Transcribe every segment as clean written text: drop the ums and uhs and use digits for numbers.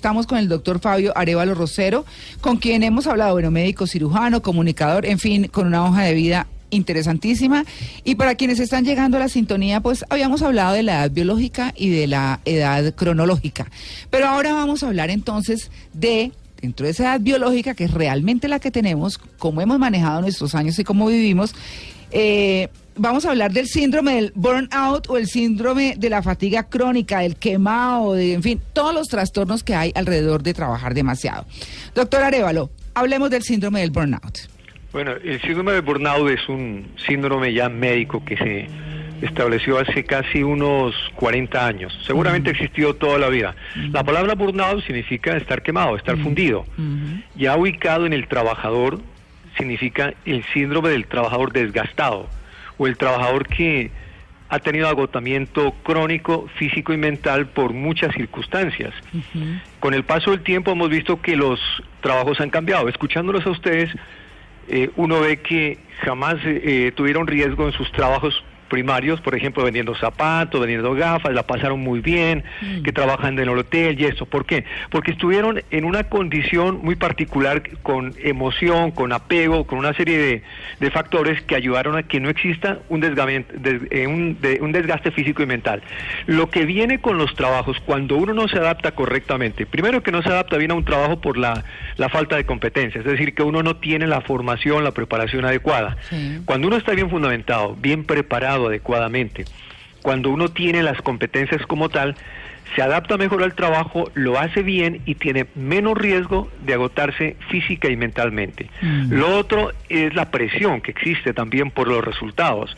Estamos con el doctor Fabio Arévalo Rosero, con quien hemos hablado, bueno, médico, cirujano, comunicador, en fin, con una hoja de vida interesantísima. Y para quienes están llegando a la sintonía, pues habíamos hablado de la edad biológica y de la edad cronológica. Pero ahora vamos a hablar entonces de, dentro de esa edad biológica, que es realmente la que tenemos, cómo hemos manejado nuestros años y cómo vivimos, vamos a hablar del síndrome del burn-out o el síndrome de la fatiga crónica, del quemado, en fin, todos los trastornos que hay alrededor de trabajar demasiado. Doctor Arévalo, hablemos del síndrome del burn-out. Bueno, el síndrome del burn-out es un síndrome ya médico que se estableció hace casi unos 40 años. Seguramente existió toda la vida. La palabra burn-out significa estar quemado, estar fundido. Ya ubicado en el trabajador, significa el síndrome del trabajador desgastado, o el trabajador que ha tenido agotamiento crónico, físico y mental por muchas circunstancias. Con el paso del tiempo hemos visto que los trabajos han cambiado. Escuchándolos a ustedes, uno ve que jamás tuvieron riesgo en sus trabajos primarios, por ejemplo, vendiendo zapatos, vendiendo gafas, la pasaron muy bien, que trabajan en el hotel y eso. ¿Por qué? Porque estuvieron en una condición muy particular, con emoción, con apego, con una serie de factores que ayudaron a que no exista un desgaste físico y mental. Lo que viene con los trabajos, cuando uno no se adapta correctamente, primero que no se adapta bien a un trabajo por la falta de competencia, es decir, que uno no tiene la formación, la preparación adecuada. Sí. Cuando uno está bien fundamentado, bien preparado, adecuadamente, cuando uno tiene las competencias como tal, se adapta mejor al trabajo, lo hace bien y tiene menos riesgo de agotarse física y mentalmente. Lo otro es la presión que existe también por los resultados.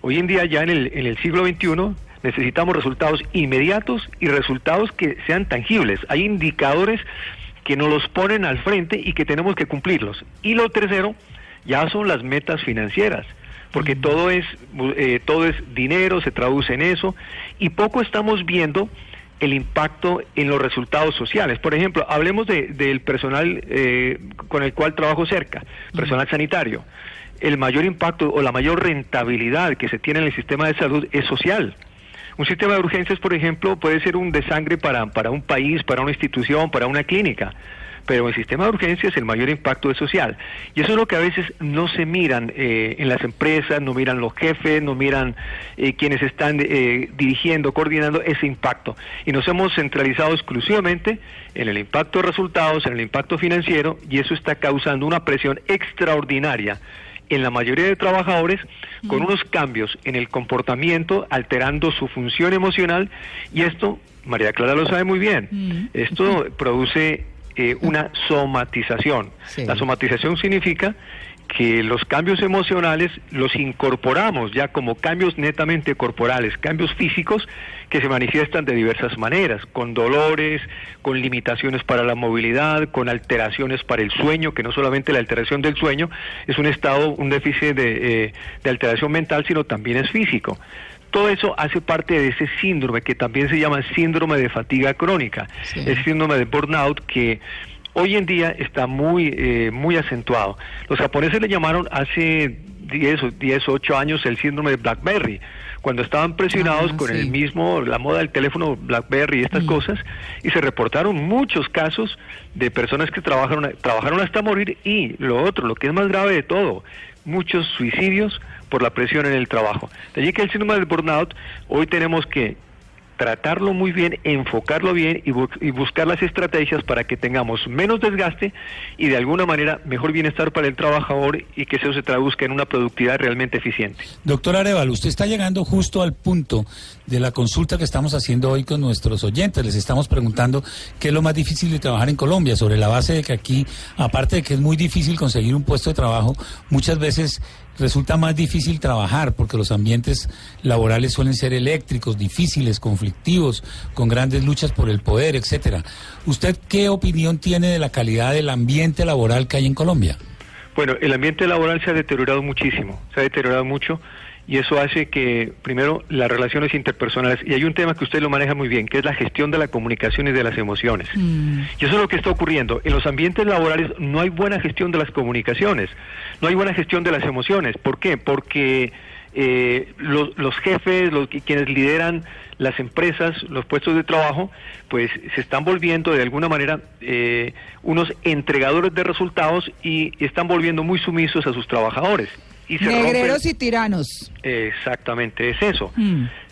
Hoy en día, ya en el siglo XXI, necesitamos resultados inmediatos y resultados que sean tangibles. Hay indicadores que nos los ponen al frente y que tenemos que cumplirlos. Y lo tercero ya son las metas financieras, porque todo es dinero, se traduce en eso, y poco estamos viendo el impacto en los resultados sociales. Por ejemplo, hablemos del personal con el cual trabajo cerca, personal sanitario. El mayor impacto o la mayor rentabilidad que se tiene en el sistema de salud es social. Un sistema de urgencias, por ejemplo, puede ser un desangre para un país, para una institución, para una clínica. Pero en el sistema de urgencias el mayor impacto es social. Y eso es lo que a veces no se miran en las empresas, no miran los jefes, no miran quienes están dirigiendo, coordinando ese impacto. Y nos hemos centralizado exclusivamente en el impacto de resultados, en el impacto financiero, y eso está causando una presión extraordinaria en la mayoría de trabajadores, con unos cambios en el comportamiento, alterando su función emocional. Y esto, María Clara lo sabe muy bien, esto produce una somatización. Sí. La somatización significa que los cambios emocionales los incorporamos ya como cambios netamente corporales, cambios físicos que se manifiestan de diversas maneras, con dolores, con limitaciones para la movilidad, con alteraciones para el sueño, que no solamente la alteración del sueño es un estado, un déficit de alteración mental, sino también es físico. Todo eso hace parte de ese síndrome que también se llama síndrome de fatiga crónica, sí, el síndrome de burnout, que hoy en día está muy acentuado. Los japoneses le llamaron hace 8 años el síndrome de BlackBerry, cuando estaban presionados con el mismo, la moda del teléfono BlackBerry y estas cosas, y se reportaron muchos casos de personas que trabajaron hasta morir, y lo otro, lo que es más grave de todo, muchos suicidios por la presión en el trabajo. De allí que el síndrome del burnout hoy tenemos que tratarlo muy bien, enfocarlo bien y buscar las estrategias para que tengamos menos desgaste y de alguna manera mejor bienestar para el trabajador, y que eso se traduzca en una productividad realmente eficiente. Doctor Arévalo, usted está llegando justo al punto de la consulta que estamos haciendo hoy con nuestros oyentes. Les estamos preguntando qué es lo más difícil de trabajar en Colombia, sobre la base de que aquí, aparte de que es muy difícil conseguir un puesto de trabajo, muchas veces resulta más difícil trabajar porque los ambientes laborales suelen ser eléctricos, difíciles, conflictivos, con grandes luchas por el poder, etcétera. ¿Usted qué opinión tiene de la calidad del ambiente laboral que hay en Colombia? Bueno, el ambiente laboral se ha deteriorado muchísimo, y eso hace que, primero, las relaciones interpersonales, y hay un tema que usted lo maneja muy bien, que es la gestión de la comunicación y de las emociones. Y eso es lo que está ocurriendo. En los ambientes laborales no hay buena gestión de las comunicaciones, no hay buena gestión de las emociones. ¿Por qué? Porque los jefes, quienes lideran las empresas, los puestos de trabajo, pues se están volviendo de alguna manera unos entregadores de resultados y están volviendo muy sumisos a sus trabajadores. Y se negreros rompen. Y tiranos. Exactamente, es eso.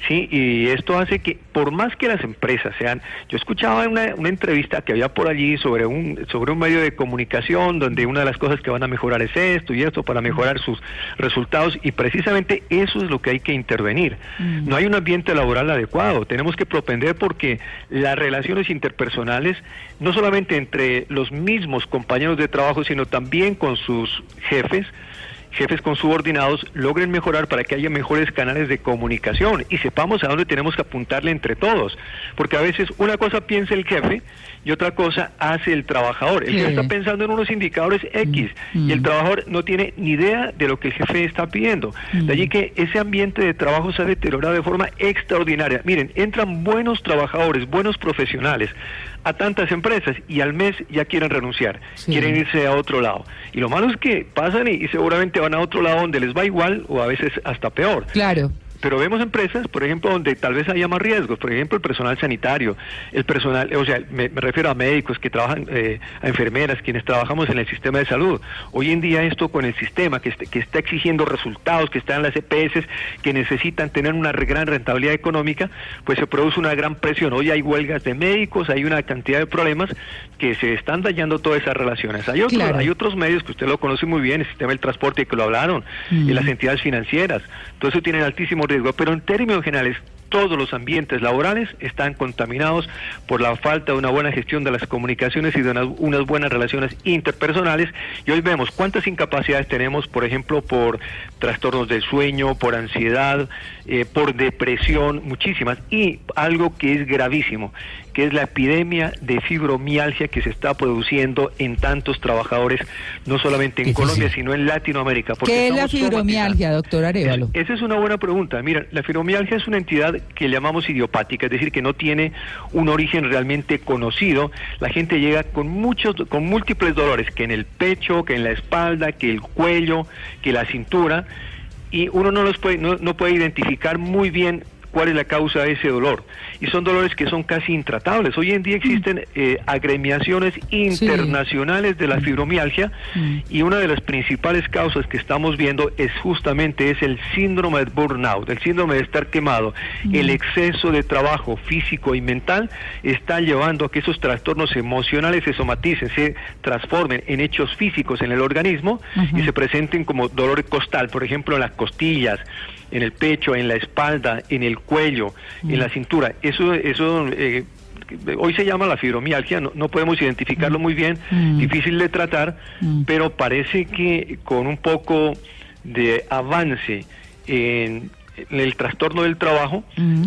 Sí, y esto hace que, por más que las empresas sean... Yo escuchaba una entrevista que había por allí sobre un medio de comunicación, donde una de las cosas que van a mejorar es esto y esto, para mejorar sus resultados, y precisamente eso es lo que hay que intervenir. No hay un ambiente laboral adecuado. Tenemos que propender porque las relaciones interpersonales, no solamente entre los mismos compañeros de trabajo, sino también con sus jefes con subordinados, logren mejorar para que haya mejores canales de comunicación y sepamos a dónde tenemos que apuntarle entre todos, porque a veces una cosa piensa el jefe y otra cosa hace el trabajador. El jefe está pensando en unos indicadores X y el trabajador no tiene ni idea de lo que el jefe está pidiendo. De allí que ese ambiente de trabajo se ha deteriorado de forma extraordinaria. Miren, entran buenos trabajadores, buenos profesionales a tantas empresas y al mes ya quieren renunciar, quieren irse a otro lado. Y lo malo es que pasan y seguramente van a otro lado donde les va igual o a veces hasta peor. Claro. Pero vemos empresas, por ejemplo, donde tal vez haya más riesgos, por ejemplo, el personal sanitario, el personal, o sea, me refiero a médicos que trabajan, a enfermeras, quienes trabajamos en el sistema de salud. Hoy en día esto con el sistema que está exigiendo resultados, que están en las EPS, que necesitan tener una gran rentabilidad económica, pues se produce una gran presión. Hoy hay huelgas de médicos, hay una cantidad de problemas que se están dañando todas esas relaciones. Hay otros medios que usted lo conoce muy bien, el sistema del transporte que lo hablaron, y las entidades financieras, todo eso tienen altísimo riesgo, pero en términos generales todos los ambientes laborales están contaminados por la falta de una buena gestión de las comunicaciones y de unas buenas relaciones interpersonales, y hoy vemos cuántas incapacidades tenemos, por ejemplo, por trastornos del sueño, por ansiedad, por depresión, muchísimas, y algo que es gravísimo, que es la epidemia de fibromialgia que se está produciendo en tantos trabajadores, no solamente en Colombia, sino en Latinoamérica. ¿Qué es la fibromialgia, doctor Arévalo? Esa es una buena pregunta. Mira, la fibromialgia es una entidad que llamamos idiopática, es decir, que no tiene un origen realmente conocido. La gente llega con múltiples dolores, que en el pecho, que en la espalda, que el cuello, que la cintura, y uno no puede identificar muy bien cuál es la causa de ese dolor, y son dolores que son casi intratables. Hoy en día existen agremiaciones internacionales de la fibromialgia, y una de las principales causas que estamos viendo es justamente el síndrome de burnout, el síndrome de estar quemado. El exceso de trabajo físico y mental está llevando a que esos trastornos emocionales se somaticen, se transformen en hechos físicos en el organismo, y se presenten como dolor costal, por ejemplo, en las costillas, en el pecho, en la espalda, en el cuello, en la cintura. Eso hoy se llama la fibromialgia, no podemos identificarlo muy bien, difícil de tratar, pero parece que con un poco de avance en el trastorno del trabajo,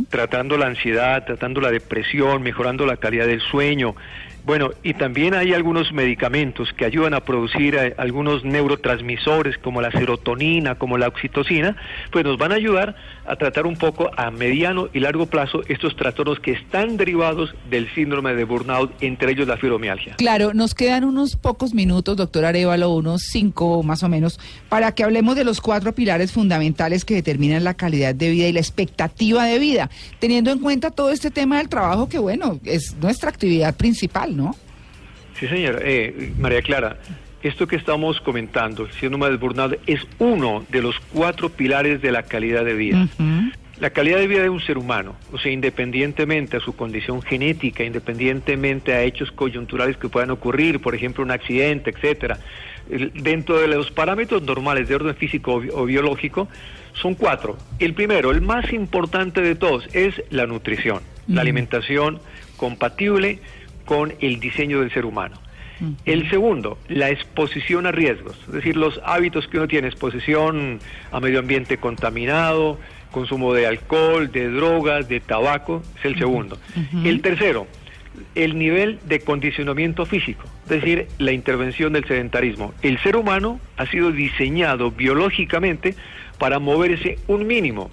tratando la ansiedad, tratando la depresión, mejorando la calidad del sueño. Bueno, y también hay algunos medicamentos que ayudan a producir algunos neurotransmisores como la serotonina, como la oxitocina, pues nos van a ayudar a tratar un poco a mediano y largo plazo estos trastornos que están derivados del síndrome de burnout, entre ellos la fibromialgia. Claro, nos quedan unos pocos minutos, doctor Arévalo, unos 5 más o menos, para que hablemos de los 4 pilares fundamentales que determinan la calidad de vida y la expectativa de vida, teniendo en cuenta todo este tema del trabajo que, bueno, es nuestra actividad principal, ¿no? Sí, señora. María Clara, esto que estamos comentando, el síndrome del burnout, es uno de los 4 pilares de la calidad de vida. La calidad de vida de un ser humano, o sea, independientemente a su condición genética, independientemente a hechos coyunturales que puedan ocurrir, por ejemplo, un accidente, etcétera, dentro de los parámetros normales de orden físico o biológico, son 4. El primero, el más importante de todos, es la nutrición, la alimentación compatible con el diseño del ser humano. El segundo, la exposición a riesgos, es decir, los hábitos que uno tiene, exposición a medio ambiente contaminado, consumo de alcohol, de drogas, de tabaco, es el segundo. El tercero, el nivel de condicionamiento físico, es decir, la intervención del sedentarismo. El ser humano ha sido diseñado biológicamente para moverse un mínimo,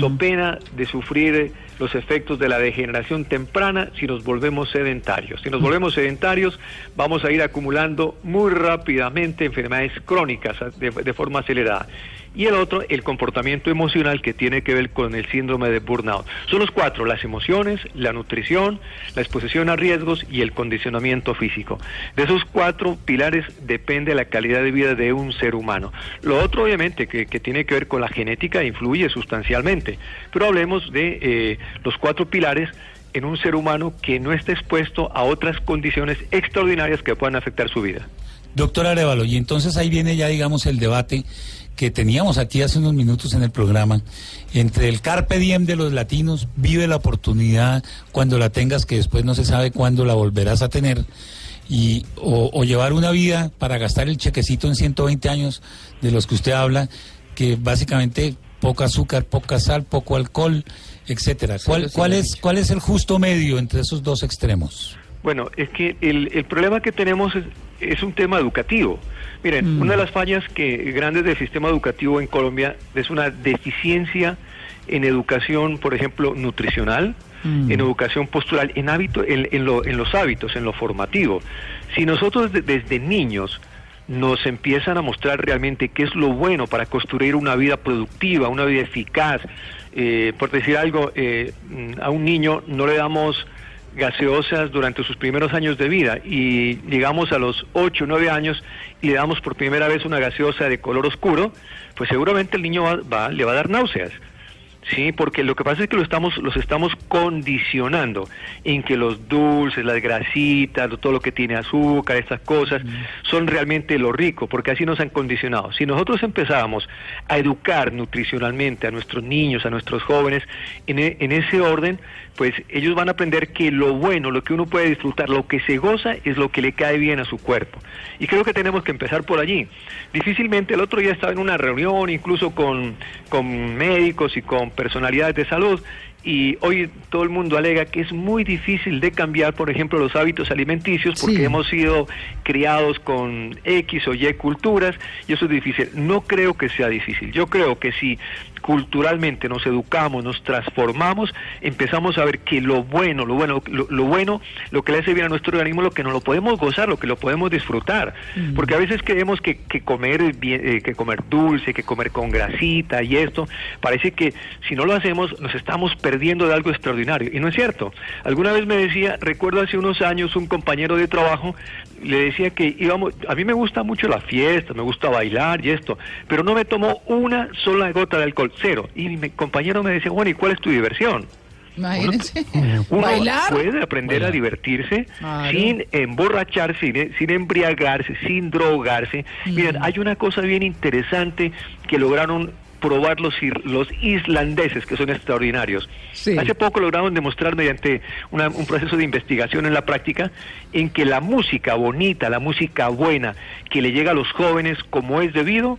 so pena de sufrir los efectos de la degeneración temprana si nos volvemos sedentarios. Si nos volvemos sedentarios, vamos a ir acumulando muy rápidamente enfermedades crónicas de forma acelerada. y el otro, el comportamiento emocional, que tiene que ver con el síndrome de burnout. Son los cuatro: las emociones, la nutrición, la exposición a riesgos y el condicionamiento físico. De esos cuatro pilares depende la calidad de vida de un ser humano. Lo otro, obviamente, que tiene que ver con la genética, influye sustancialmente, pero hablemos de los cuatro pilares en un ser humano que no esté expuesto a otras condiciones extraordinarias que puedan afectar su vida. Doctor Arévalo, y entonces ahí viene ya, digamos, el debate que teníamos aquí hace unos minutos en el programa, entre el carpe diem de los latinos, vive la oportunidad cuando la tengas, que después no se sabe cuándo la volverás a tener, y o llevar una vida para gastar el chequecito en 120 años de los que usted habla, que básicamente poco azúcar, poca sal, poco alcohol, etcétera. ¿Cuál es el justo medio entre esos dos extremos? Bueno, es que el problema que tenemos es un tema educativo. Miren, una de las fallas grandes del sistema educativo en Colombia es una deficiencia en educación, por ejemplo, nutricional, en educación postural, en los hábitos, en lo formativo. Si nosotros desde niños nos empiezan a mostrar realmente qué es lo bueno para construir una vida productiva, una vida eficaz, por decir algo, a un niño no le damos gaseosas durante sus primeros años de vida y llegamos a los 8 o 9 años y le damos por primera vez una gaseosa de color oscuro, pues seguramente el niño le va a dar náuseas, ¿sí? Porque lo que pasa es que los estamos condicionando en que los dulces, las grasitas, todo lo que tiene azúcar, estas cosas, son realmente lo rico, porque así nos han condicionado. Si nosotros empezábamos a educar nutricionalmente a nuestros niños, a nuestros jóvenes, en ese orden, pues ellos van a aprender que lo bueno, lo que uno puede disfrutar, lo que se goza, es lo que le cae bien a su cuerpo. Y creo que tenemos que empezar por allí. Difícilmente, el otro día estaba en una reunión, incluso con médicos y con personalidades de salud, y hoy todo el mundo alega que es muy difícil de cambiar, por ejemplo, los hábitos alimenticios, porque hemos sido criados con X o Y culturas, y eso es difícil. No creo que sea difícil. Yo creo que si culturalmente nos educamos, nos transformamos, empezamos a ver que lo bueno, lo que le hace bien a nuestro organismo, lo que no lo podemos gozar, lo que lo podemos disfrutar, porque a veces creemos que comer bien, que comer dulce, que comer con grasita y esto, parece que si no lo hacemos nos estamos perdiendo de algo extraordinario, y no es cierto. Alguna vez me decía, recuerdo hace unos años un compañero de trabajo, le decía que íbamos, a mí me gusta mucho la fiesta, me gusta bailar y esto, pero no me tomó una sola gota de alcohol, cero. Y mi compañero me decía, bueno, ¿y cuál es tu diversión? Imagínense, uno ¿bailar? Puede aprender a divertirse sin emborracharse, sin embriagarse, sin drogarse. Miren, hay una cosa bien interesante que lograron probar los islandeses, que son extraordinarios. Hace poco lograron demostrar mediante un proceso de investigación en la práctica, en que la música bonita, la música buena, que le llega a los jóvenes como es debido,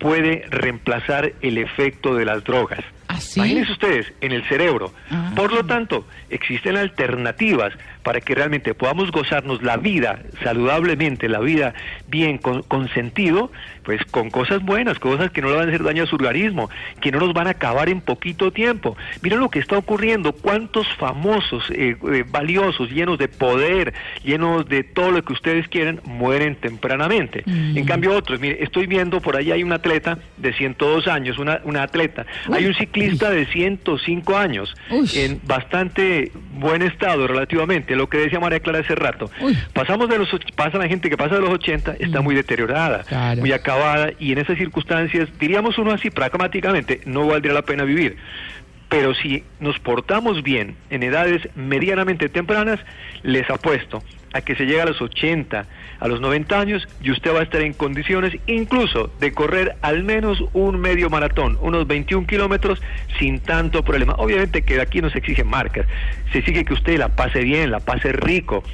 puede reemplazar el efecto de las drogas. ¿Sí? Imagínense ustedes, en el cerebro. Por lo tanto, existen alternativas para que realmente podamos gozarnos la vida saludablemente, la vida bien, con sentido, pues con cosas buenas, cosas que no le van a hacer daño a su organismo, que no nos van a acabar en poquito tiempo. Miren lo que está ocurriendo, cuántos famosos, valiosos, llenos de poder, llenos de todo lo que ustedes quieren, mueren tempranamente. En cambio otros, mire, estoy viendo, por ahí hay un atleta de 102 años, una atleta, hay un ciclista de 105 años, en bastante buen estado relativamente, lo que decía María Clara hace rato. Pasa la gente que pasa de los 80, está muy deteriorada, muy acabada, y en esas circunstancias, diríamos uno así pragmáticamente, no valdría la pena vivir. Pero si nos portamos bien en edades medianamente tempranas, les apuesto a que se llega a los 80, a los 90 años, y usted va a estar en condiciones incluso de correr al menos un medio maratón, unos 21 kilómetros, sin tanto problema. Obviamente que aquí no se exigen marcas, se exige que usted la pase bien, la pase rico,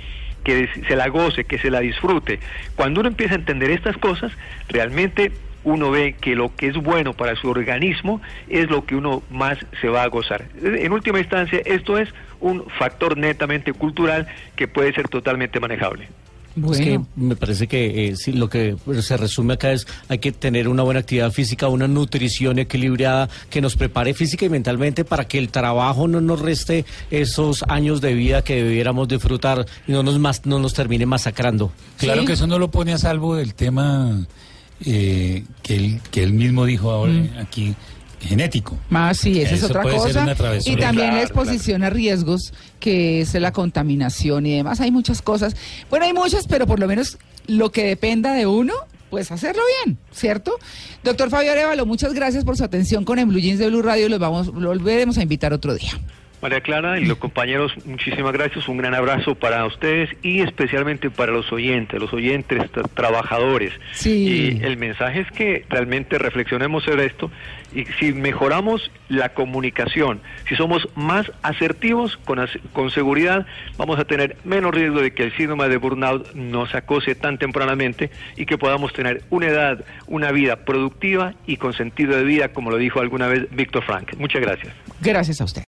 que se la goce, que se la disfrute. Cuando uno empieza a entender estas cosas, realmente uno ve que lo que es bueno para su organismo es lo que uno más se va a gozar. En última instancia, esto es un factor netamente cultural que puede ser totalmente manejable. Bueno. Es que me parece que sí, lo que se resume acá es, hay que tener una buena actividad física, una nutrición equilibrada que nos prepare física y mentalmente para que el trabajo no nos reste esos años de vida que debiéramos disfrutar y no nos termine masacrando. Claro que eso no lo pone a salvo del tema que él mismo dijo ahora aquí, genético. Ah, sí, esa es otra cosa. Y también la exposición a riesgos, que es la contaminación y demás. Hay muchas cosas. Bueno, hay muchas, pero por lo menos lo que dependa de uno, pues hacerlo bien, ¿cierto? Doctor Fabio Arévalo, muchas gracias por su atención con el Blue Jeans de Blue Radio. Lo volveremos a invitar otro día. María Clara y los compañeros, muchísimas gracias, un gran abrazo para ustedes y especialmente para los oyentes trabajadores. Sí. Y el mensaje es que realmente reflexionemos sobre esto y si mejoramos la comunicación, si somos más asertivos con seguridad, vamos a tener menos riesgo de que el síndrome de burnout nos acose tan tempranamente y que podamos tener una edad, una vida productiva y con sentido de vida, como lo dijo alguna vez Víctor Frank. Muchas gracias. Gracias a usted.